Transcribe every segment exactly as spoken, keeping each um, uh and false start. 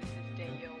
This is Danielle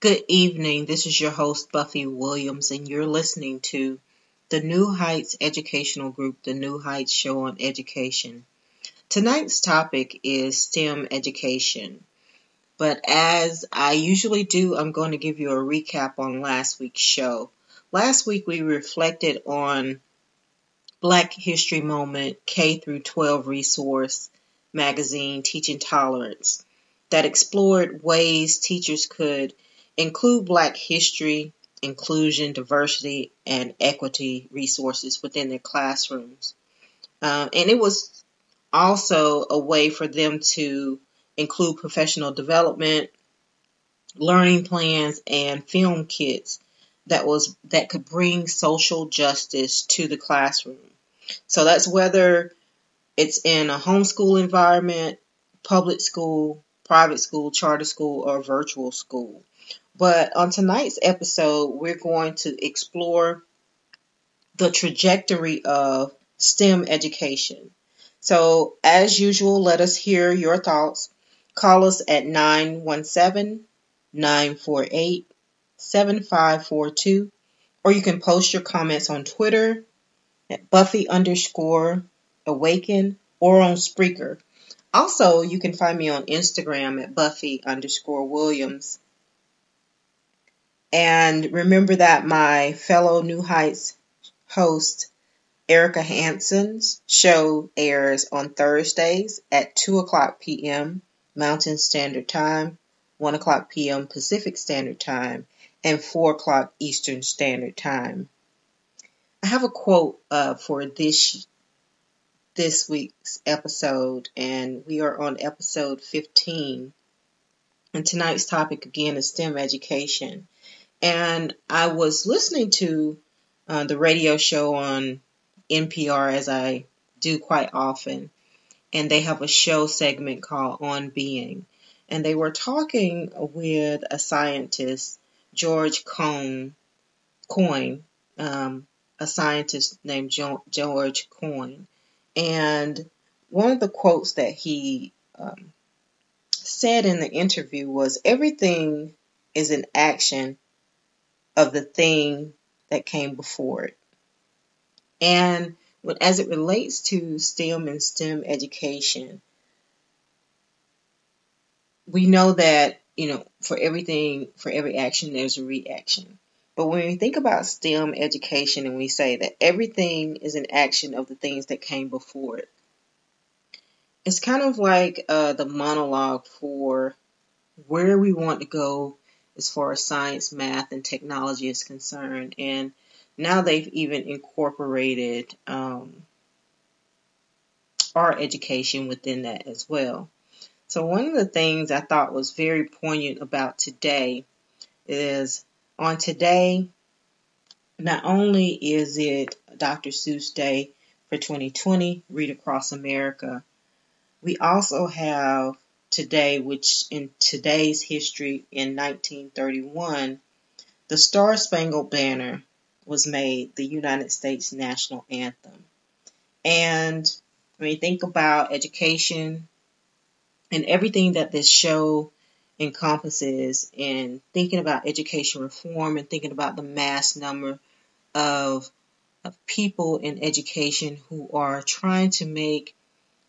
Good evening. This is your host, Buffie Williams, and you're listening to the New Heights Educational Group, the New Heights Show on Education. Tonight's topic is STEM education. But as I usually do, I'm going to give you a recap on last week's show. Last week, we reflected on Black History Moment K through twelve resource magazine, Teaching Tolerance, that explored ways teachers could include Black history, inclusion, diversity, and equity resources within their classrooms. Uh, and it was also a way for them to include professional development, learning plans, and film kits that was that could bring social justice to the classroom. So that's whether it's in a homeschool environment, public school, private school, charter school, or virtual school. But on tonight's episode, we're going to explore the trajectory of STEM education. So, as usual, let us hear your thoughts. Call us at nine one seven, nine four eight, seven five four two, or you can post your comments on Twitter at Buffie underscore Awaken or on Spreaker. Also, you can find me on Instagram at Buffie underscore Williams. And remember that my fellow New Heights host, Erica Hansen's show airs on Thursdays at two o'clock p.m. Mountain Standard Time, one o'clock p.m. Pacific Standard Time, and four o'clock Eastern Standard Time. I have a quote uh, for this, this week's episode, and we are on episode fifteen. And tonight's topic, again, is STEM education. And I was listening to uh, the radio show on N P R, as I do quite often, and they have a show segment called On Being. And they were talking with a scientist, George Coyne, Coyne um, a scientist named jo- George Coyne. And one of the quotes that he um, said in the interview was, "Everything is an action of the thing that came before it." And when, as it relates to STEM and STEM education, we know that, you know, for everything, for every action, there's a reaction. But when we think about STEM education and we say that everything is an action of the things that came before it, it's kind of like uh, the monologue for where we want to go as far as science, math, and technology is concerned. And now they've even incorporated um, art education within that as well. So one of the things I thought was very poignant about today is on today, not only is it Doctor Seuss Day for twenty twenty, Read Across America, we also have today, which in today's history in nineteen thirty-one, the Star-Spangled Banner was made the United States National Anthem. And I mean, think about education and everything that this show encompasses in thinking about education reform and thinking about the mass number of, of people in education who are trying to make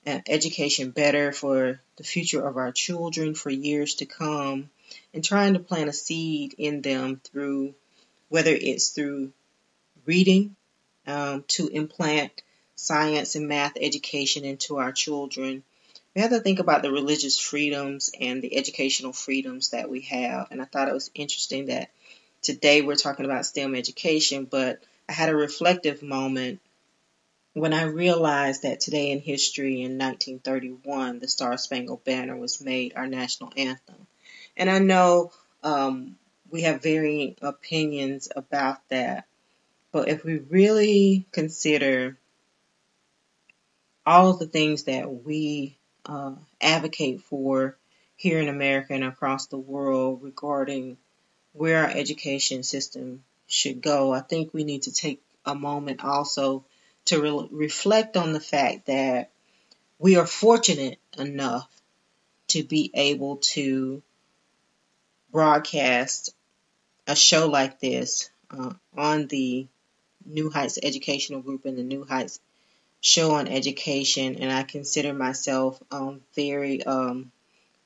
uh, education better for the future of our children for years to come, and trying to plant a seed in them through, whether it's through reading, um, to implant science and math education into our children. We have to think about the religious freedoms and the educational freedoms that we have. And I thought it was interesting that today we're talking about STEM education, but I had a reflective moment when I realized that today in history in nineteen thirty-one, the Star-Spangled Banner was made our national anthem. And I know um, we have varying opinions about that, but if we really consider all of the things that we uh, advocate for here in America and across the world regarding where our education system should go, I think we need to take a moment also to re- reflect on the fact that we are fortunate enough to be able to broadcast a show like this uh, on the New Heights Educational Group and the New Heights Show on Education, and I consider myself um, very um,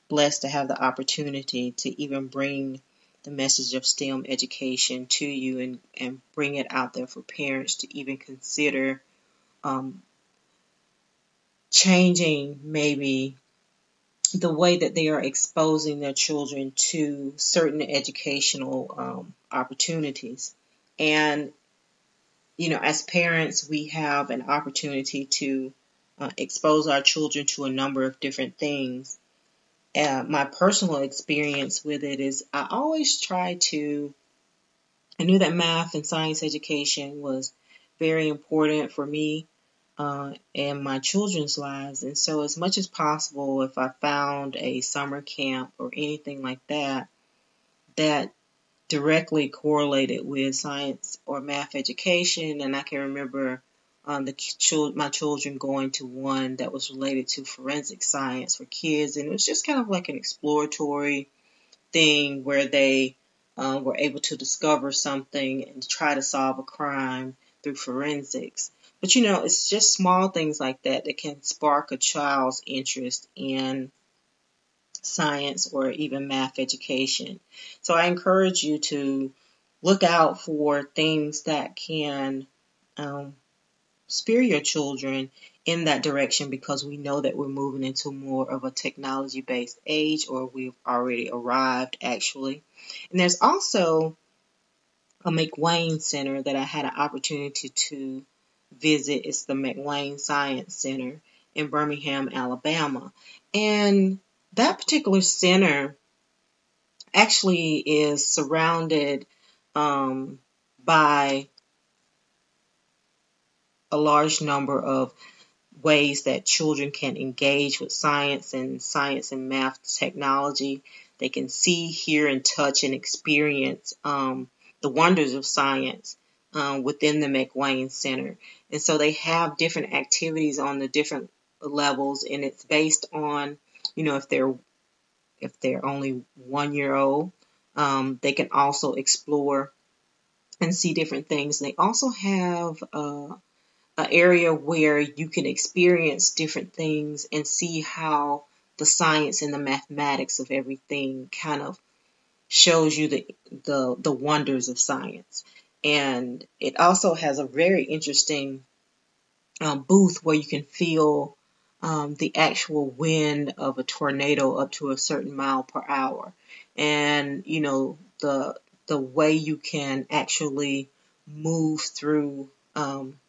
blessed to have the opportunity to even bring the message of STEM education to you and, and bring it out there for parents to even consider um, changing maybe the way that they are exposing their children to certain educational um, opportunities. And you know, as parents, we have an opportunity to uh, expose our children to a number of different things. Uh, my personal experience with it is I always try to, I knew that math and science education was very important for me uh, and my children's lives. And so as much as possible, if I found a summer camp or anything like that, that directly correlated with science or math education. And I can remember um, the ch- my children going to one that was related to forensic science for kids. And it was just kind of like an exploratory thing where they uh, were able to discover something and try to solve a crime through forensics. But, you know, it's just small things like that that can spark a child's interest in science or even math education. So I encourage you to look out for things that can um, steer your children in that direction, because we know that we're moving into more of a technology-based age, or we've already arrived actually. And there's also a McWane Center that I had an opportunity to visit. It's the McWane Science Center in Birmingham, Alabama. And that particular center actually is surrounded um, by a large number of ways that children can engage with science and science and math technology. They can see, hear, and touch and experience um, the wonders of science um, within the McWane Center. And so they have different activities on the different levels, and it's based on, you know, if they're if they're only one year old, um, they can also explore and see different things. And they also have uh, an area where you can experience different things and see how the science and the mathematics of everything kind of shows you the the, the wonders of science. And it also has a very interesting um, booth where you can feel Um, the actual wind of a tornado up to a certain mile per hour. And, you know, the the way you can actually move through um,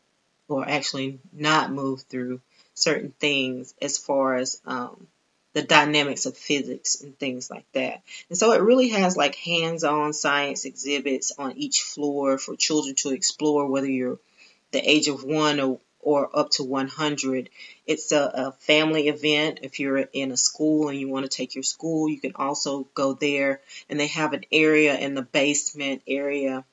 or actually not move through certain things as far as um, the dynamics of physics and things like that. And so it really has like hands-on science exhibits on each floor for children to explore, whether you're the age of one or or up to one hundred. It's a, a family event. If you're in a school and you want to take your school, you can also go there. And they have an area in the basement area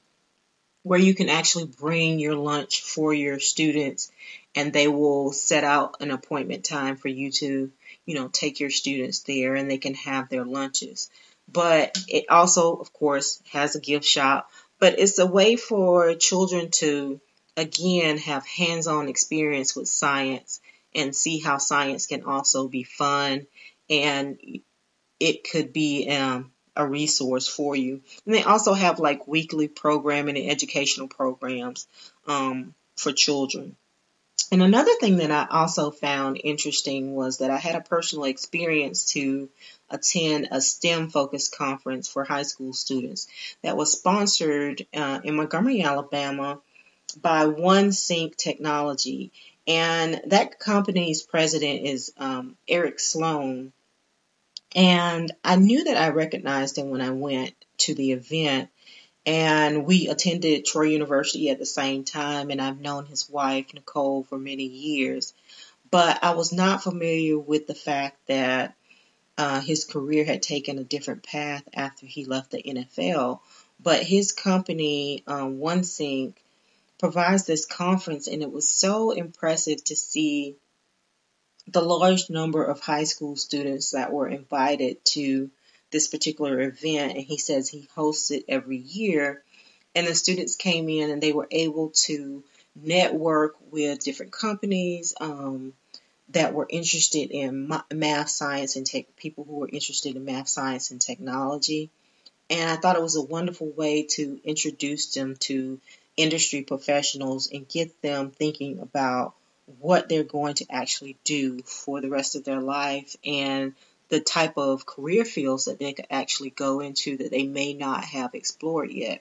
where you can actually bring your lunch for your students, and they will set out an appointment time for you to, you know, take your students there, and they can have their lunches. But it also, of course, has a gift shop, but it's a way for children to, again, have hands-on experience with science and see how science can also be fun, and it could be um, a resource for you. And they also have like weekly programming and educational programs um, for children. And another thing that I also found interesting was that I had a personal experience to attend a STEM-focused conference for high school students that was sponsored uh, in Montgomery, Alabama, by OneSync Technology. And that company's president is um, Eric Sloan. And I knew that I recognized him when I went to the event. And we attended Troy University at the same time, and I've known his wife, Nicole, for many years. But I was not familiar with the fact that uh, his career had taken a different path after he left the N F L. But his company, um, OneSync, provides this conference, and it was so impressive to see the large number of high school students that were invited to this particular event, and he says he hosts it every year. And the students came in and they were able to network with different companies um, that were interested in math, science, and tech, people who were interested in math, science, and technology. And I thought it was a wonderful way to introduce them to industry professionals and get them thinking about what they're going to actually do for the rest of their life and the type of career fields that they could actually go into that they may not have explored yet.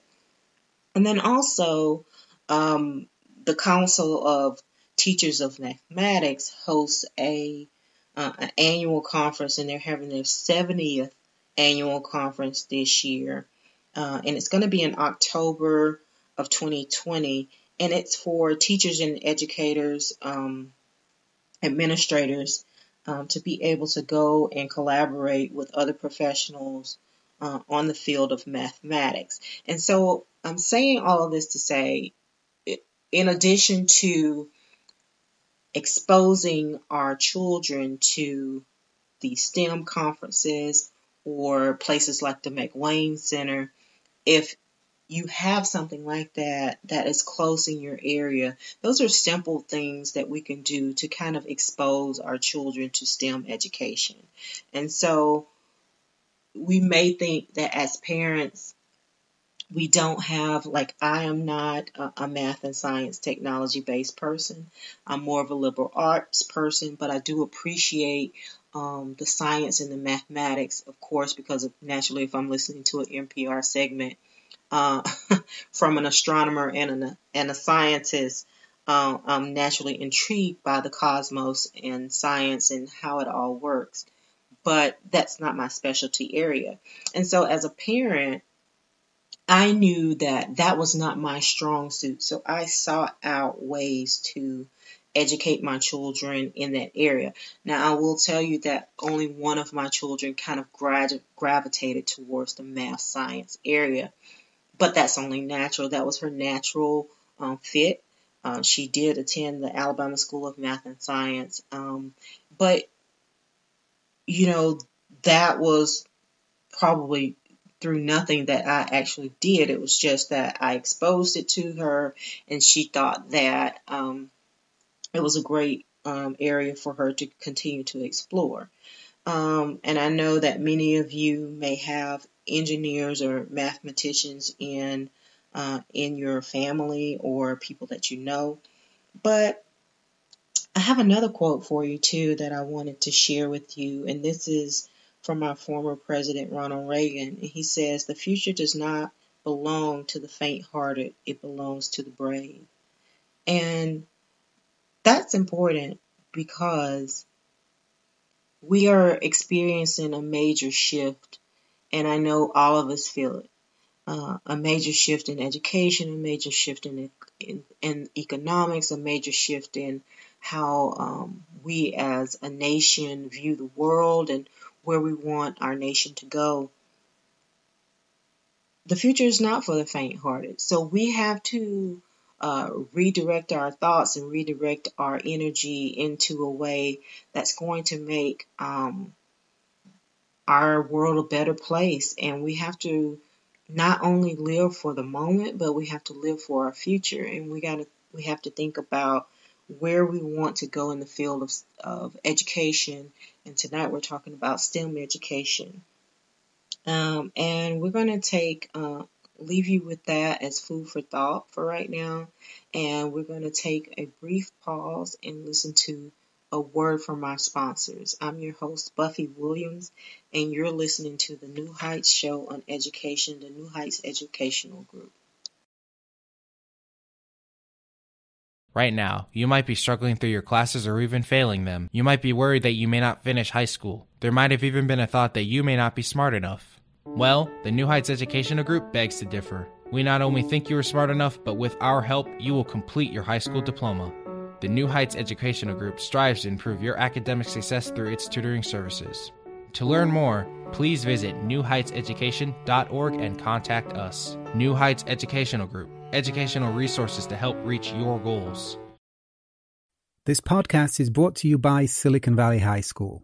And then also, um, the Council of Teachers of Mathematics hosts a uh, an annual conference, and they're having their seventieth annual conference this year. Uh, and it's going to be in October of twenty twenty, and it's for teachers and educators, um, administrators, Um, to be able to go and collaborate with other professionals uh, on the field of mathematics. And so I'm saying all of this to say, in addition to exposing our children to the STEM conferences or places like the McWane Center, if you have something like that that is close in your area, those are simple things that we can do to kind of expose our children to STEM education. And so we may think that as parents, we don't have, like, I am not a, a math and science technology-based person. I'm more of a liberal arts person, but I do appreciate um, the science and the mathematics, of course, because of, naturally, if I'm listening to an N P R segment, Uh, from an astronomer and, an, and a scientist, uh, I'm naturally intrigued by the cosmos and science and how it all works. But that's not my specialty area. And so as a parent, I knew that that was not my strong suit. So I sought out ways to educate my children in that area. Now, I will tell you that only one of my children kind of grad- gravitated towards the math science area. But that's only natural. That was her natural um, fit. Uh, she did attend the Alabama School of Math and Science. Um, but, you know, that was probably through nothing that I actually did. It was just that I exposed it to her, and she thought that um, it was a great um, area for her to continue to explore. Um, and I know that many of you may have engineers or mathematicians in uh, in your family or people that you know. But I have another quote for you too that I wanted to share with you, and this is from our former president, Ronald Reagan. And he says, "The future does not belong to the faint-hearted, it belongs to the brave." And that's important because we are experiencing a major shift. And I know all of us feel it, uh, a major shift in education, a major shift in, in, in economics, a major shift in how um, we as a nation view the world and where we want our nation to go. the future is not for the faint-hearted. So we have to uh, redirect our thoughts and redirect our energy into a way that's going to make um, our world a better place. And we have to not only live for the moment, but we have to live for our future. And we got to we have to think about where we want to go in the field of, of education. And tonight we're talking about STEM education. Um, and we're going to take, uh, leave you with that as food for thought for right now. And we're going to take a brief pause and listen to a word from our sponsors. I'm your host, Buffie Williams, and you're listening to the New Heights Show on Education, the New Heights Educational Group. Right now, you might be struggling through your classes or even failing them. You might be worried that you may not finish high school. There might have even been a thought that you may not be smart enough. Well, the New Heights Educational Group begs to differ. We not only think you are smart enough, but with our help, you will complete your high school diploma. The New Heights Educational Group strives to improve your academic success through its tutoring services. To learn more, please visit new heights education dot org and contact us. New Heights Educational Group. Educational resources to help reach your goals. This podcast is brought to you by Silicon Valley High School,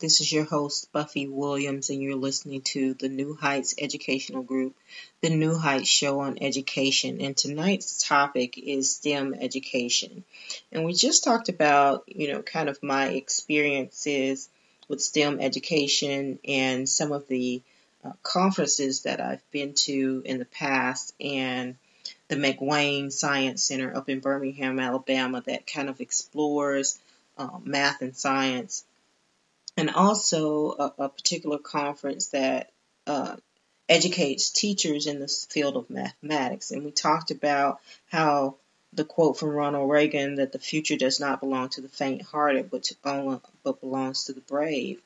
This is your host, Buffie Williams, and you're listening to the New Heights Educational Group, the New Heights Show on Education. And tonight's topic is STEM education. And we just talked about, you know, kind of my experiences with STEM education and some of the uh, conferences that I've been to in the past, and the McWane Science Center up in Birmingham, Alabama, that kind of explores Uh, math and science, and also a, a particular conference that uh, educates teachers in the field of mathematics. And we talked about how the quote from Ronald Reagan that the future does not belong to the faint-hearted, but to only, but belongs to the brave.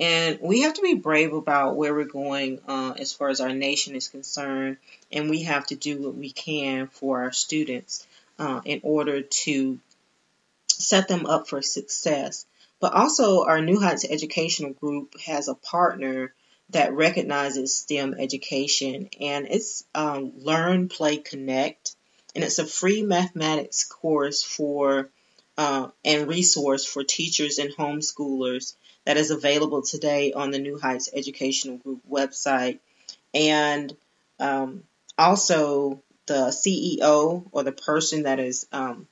And we have to be brave about where we're going uh, as far as our nation is concerned, and we have to do what we can for our students uh, in order to set them up for success. But also, our New Heights Educational Group has a partner that recognizes STEM education, and it's um, Learn, Play, Connect, and it's a free mathematics course for uh, and resource for teachers and homeschoolers that is available today on the New Heights Educational Group website. And um, also, the C E O, or the person that is um,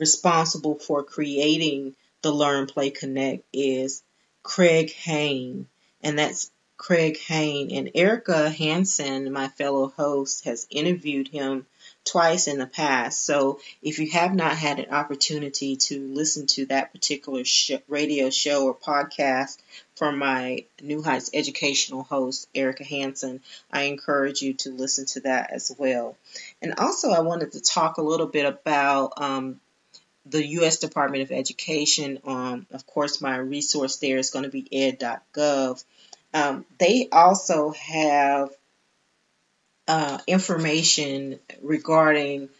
responsible for creating the Learn, Play, Connect is Craig Hain, and that's Craig Hain. And Erica Hansen, my fellow host, has interviewed him twice in the past. So if you have not had an opportunity to listen to that particular sh- radio show or podcast from my New Heights educational host, Erica Hansen, I encourage you to listen to that as well. And also, I wanted to talk a little bit about um, the U S Department of Education. Um, of course, my resource there is going to be ed dot gov. Um, they also have uh, information regarding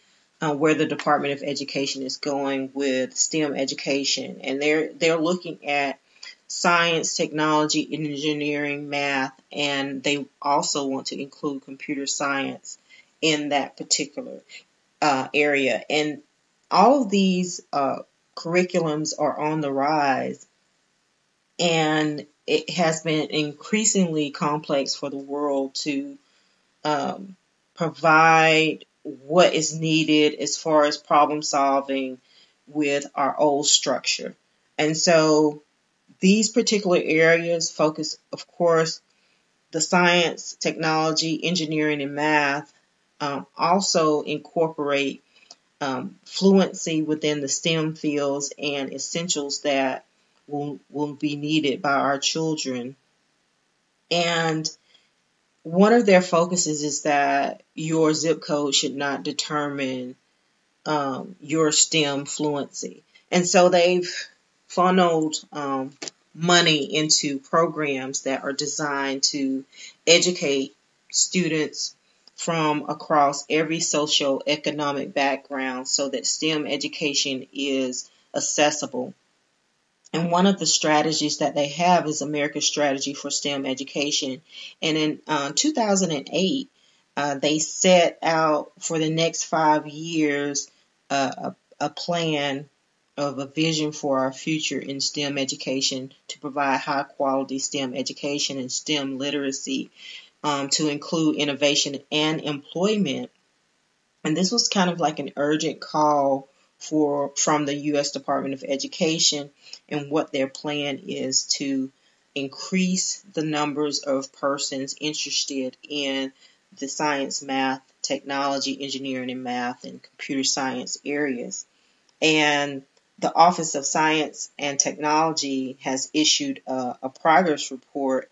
uh, where the Department of Education is going with STEM education, and they're they're looking at science, technology, engineering, math, and they also want to include computer science in that particular uh, area. And all of these uh, curriculums are on the rise, and it has been increasingly complex for the world to um, provide what is needed as far as problem solving with our old structure. And so these particular areas focus, of course, the science, technology, engineering, and math um, also incorporate Um, fluency within the STEM fields and essentials that will, will be needed by our children. And one of their focuses is that your zip code should not determine um, your STEM fluency. And so they've funneled um, money into programs that are designed to educate students from across every socioeconomic background so that STEM education is accessible. And one of the strategies that they have is America's Strategy for STEM Education. And in uh, two thousand eight, uh, they set out for the next five years uh, a, a plan of a vision for our future in STEM education to provide high-quality STEM education and STEM literacy um, to include innovation and employment. And this was kind of like an urgent call for from the U S Department of Education, and what their plan is to increase the numbers of persons interested in the science, math, technology, engineering, and math, and computer science areas. And the Office of Science and Technology has issued a, a progress report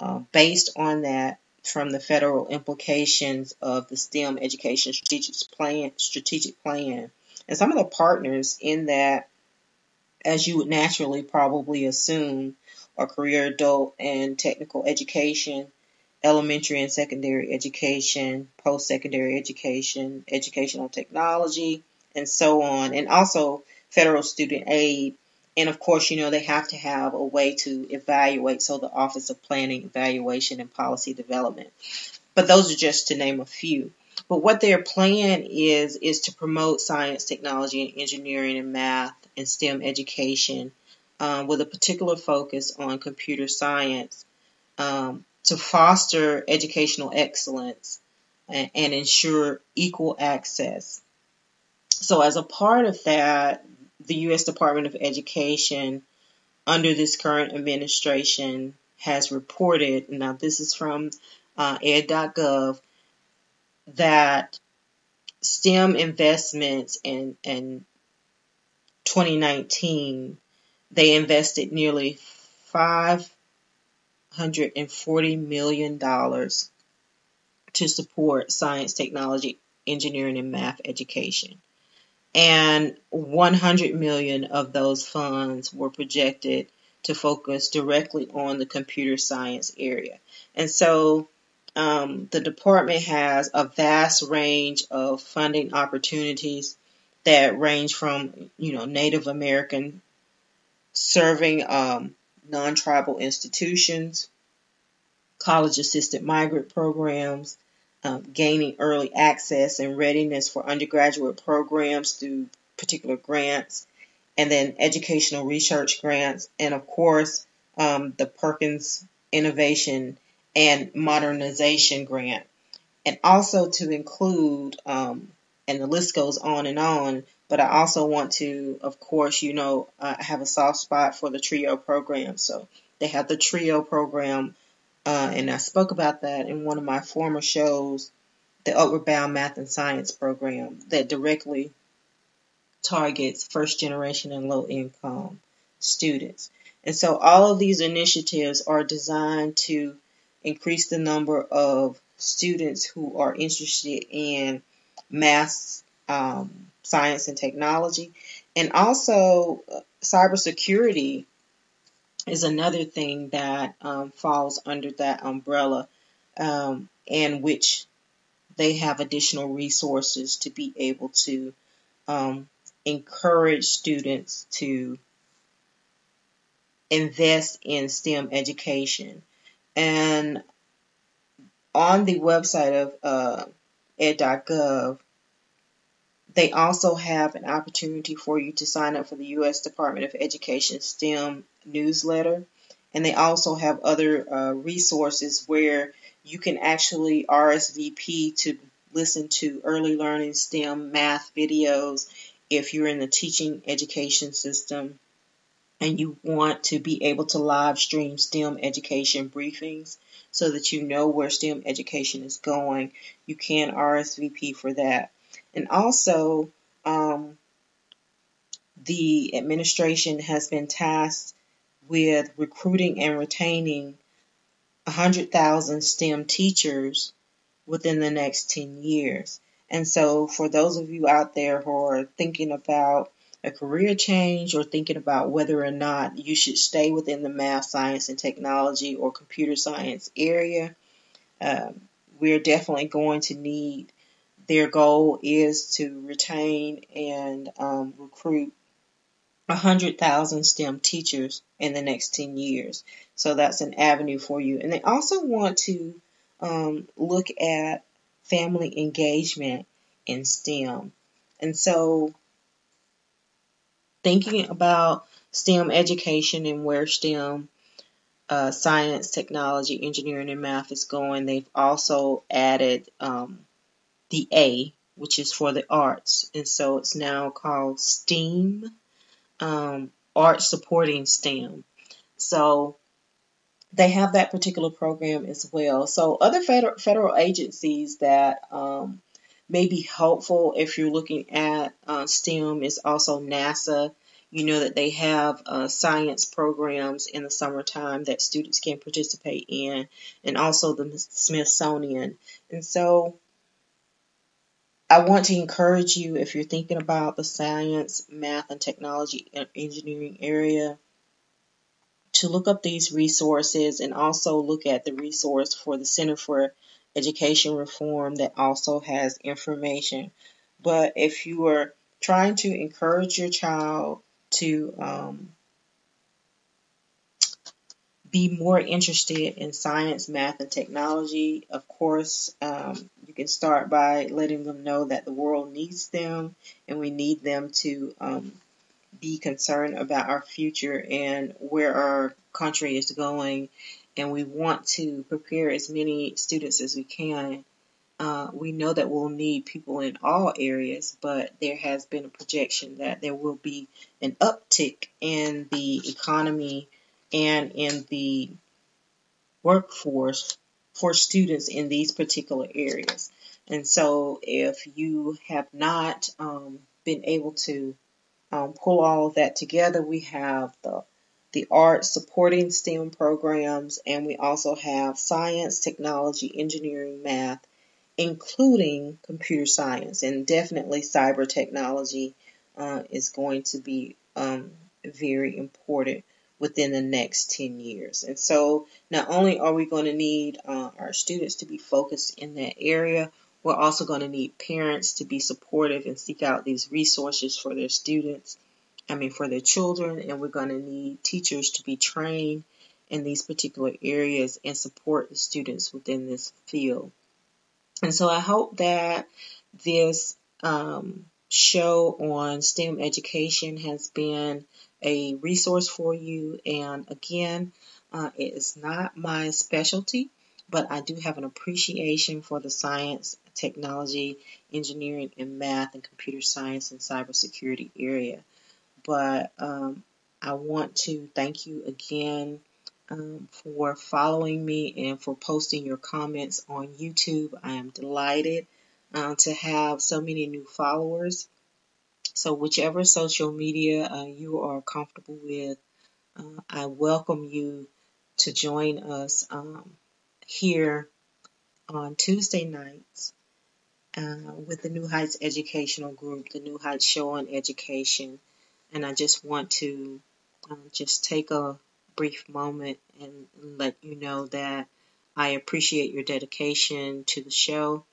uh, based on that from the federal implications of the STEM Education Strategic Plan, strategic plan. And some of the partners in that, as you would naturally probably assume, are career adult and technical education, elementary and secondary education, post-secondary education, educational technology, and so on, and also federal student aid. And of course, you know, they have to have a way to evaluate, so the Office of Planning, Evaluation, and Policy Development. But those are just to name a few. But what their plan is, is to promote science, technology, and engineering and math and STEM education um, with a particular focus on computer science um, to foster educational excellence and, and ensure equal access. So as a part of that, the U S Department of Education under this current administration has reported, now this is from uh, ed dot gov, that STEM investments in, in twenty nineteen, they invested nearly five hundred forty million dollars to support science, technology, engineering, and math education. And one hundred million dollars of those funds were projected to focus directly on the computer science area. And so Um, the department has a vast range of funding opportunities that range from, you know, Native American, serving um, non-tribal institutions, college-assisted migrant programs, um, gaining early access and readiness for undergraduate programs through particular grants, and then educational research grants, and of course, um, the Perkins Innovation and Modernization Grant, and also to include, um, and the list goes on and on, but I also want to, of course, you know, uh, have a soft spot for the TRIO program. So they have the TRIO program, uh, and I spoke about that in one of my former shows, the Upward Bound Math and Science Program, that directly targets first generation and low income students. And so all of these initiatives are designed to increase the number of students who are interested in math, um, science, and technology. And also, uh, cybersecurity is another thing that um, falls under that umbrella, um, and which they have additional resources to be able to um, encourage students to invest in STEM education. And on the website of uh, ed dot gov, they also have an opportunity for you to sign up for the U S Department of Education STEM newsletter. And they also have other uh, resources where you can actually R S V P to listen to early learning STEM math videos if you're in the teaching education system and you want to be able to live stream STEM education briefings so that you know where STEM education is going. You can R S V P for that. And also, um, the administration has been tasked with recruiting and retaining one hundred thousand STEM teachers within the next ten years. And so for those of you out there who are thinking about a career change or thinking about whether or not you should stay within the math, science, and technology or computer science area, um, we're definitely going to need, their goal is to retain and um, recruit one hundred thousand STEM teachers in the next ten years. So that's an avenue for you. And they also want to um, look at family engagement in STEM. And so thinking about STEM education and where STEM, uh, science, technology, engineering, and math is going, they've also added um, the A, which is for the arts. And so it's now called STEAM, um, Art Supporting STEM. So they have that particular program as well. So other federal, federal agencies that um, may be helpful if you're looking at uh, STEM is also NASA. You know that they have uh, science programs in the summertime that students can participate in, and also the Smithsonian. And so I want to encourage you, if you're thinking about the science, math, and technology and engineering area, to look up these resources and also look at the resource for the Center for Education Reform that also has information. But if you are trying to encourage your child to um, be more interested in science, math, and technology, of course, um, you can start by letting them know that the world needs them and we need them to um, be concerned about our future and where our country is going, and we want to prepare as many students as we can. Uh, we know that we'll need people in all areas, but there has been a projection that there will be an uptick in the economy and in the workforce for students in these particular areas. And so if you have not um, been able to Um, pull all of that together, we have the, the art supporting STEM programs, and we also have science, technology, engineering, math, including computer science, and definitely cyber technology uh, is going to be um, very important within the next ten years. And so not only are we going to need uh, our students to be focused in that area, we're also going to need parents to be supportive and seek out these resources for their students, I mean, for their children. And we're going to need teachers to be trained in these particular areas and support the students within this field. And so I hope that this um, show on STEM education has been a resource for you. And again, uh, it is not my specialty, but I do have an appreciation for the science, technology, engineering, and math, and computer science and cybersecurity area. But um, I want to thank you again um, for following me and for posting your comments on YouTube. I am delighted uh, to have so many new followers. So whichever social media uh, you are comfortable with, uh, I welcome you to join us Um, here on Tuesday nights uh, with the New Heights Educational Group, the New Heights Show on Education. And I just want to um, just take a brief moment and let you know that I appreciate your dedication to the show.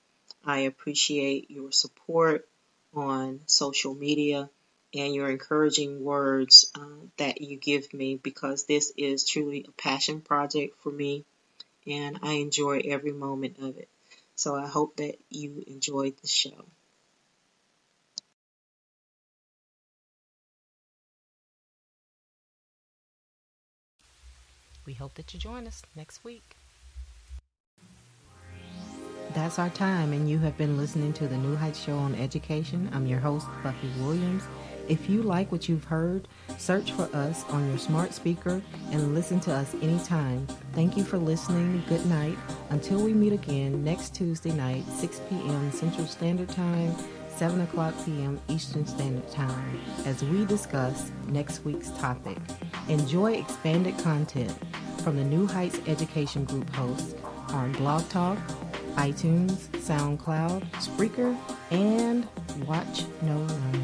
I appreciate your support on social media and your encouraging words uh, that you give me, because this is truly a passion project for me, and I enjoy every moment of it. So I hope that you enjoyed the show. We hope that you join us next week. That's our time, and you have been listening to the New Heights Show on Education. I'm your host, Buffie Williams. If you like what you've heard, search for us on your smart speaker and listen to us anytime. Thank you for listening. Good night. Until we meet again next Tuesday night, six p.m. Central Standard Time, seven o'clock p.m. Eastern Standard Time, as we discuss next week's topic. Enjoy expanded content. from the New Heights Education Group hosts on Blog Talk, iTunes, SoundCloud, Spreaker, and Watch No Learn.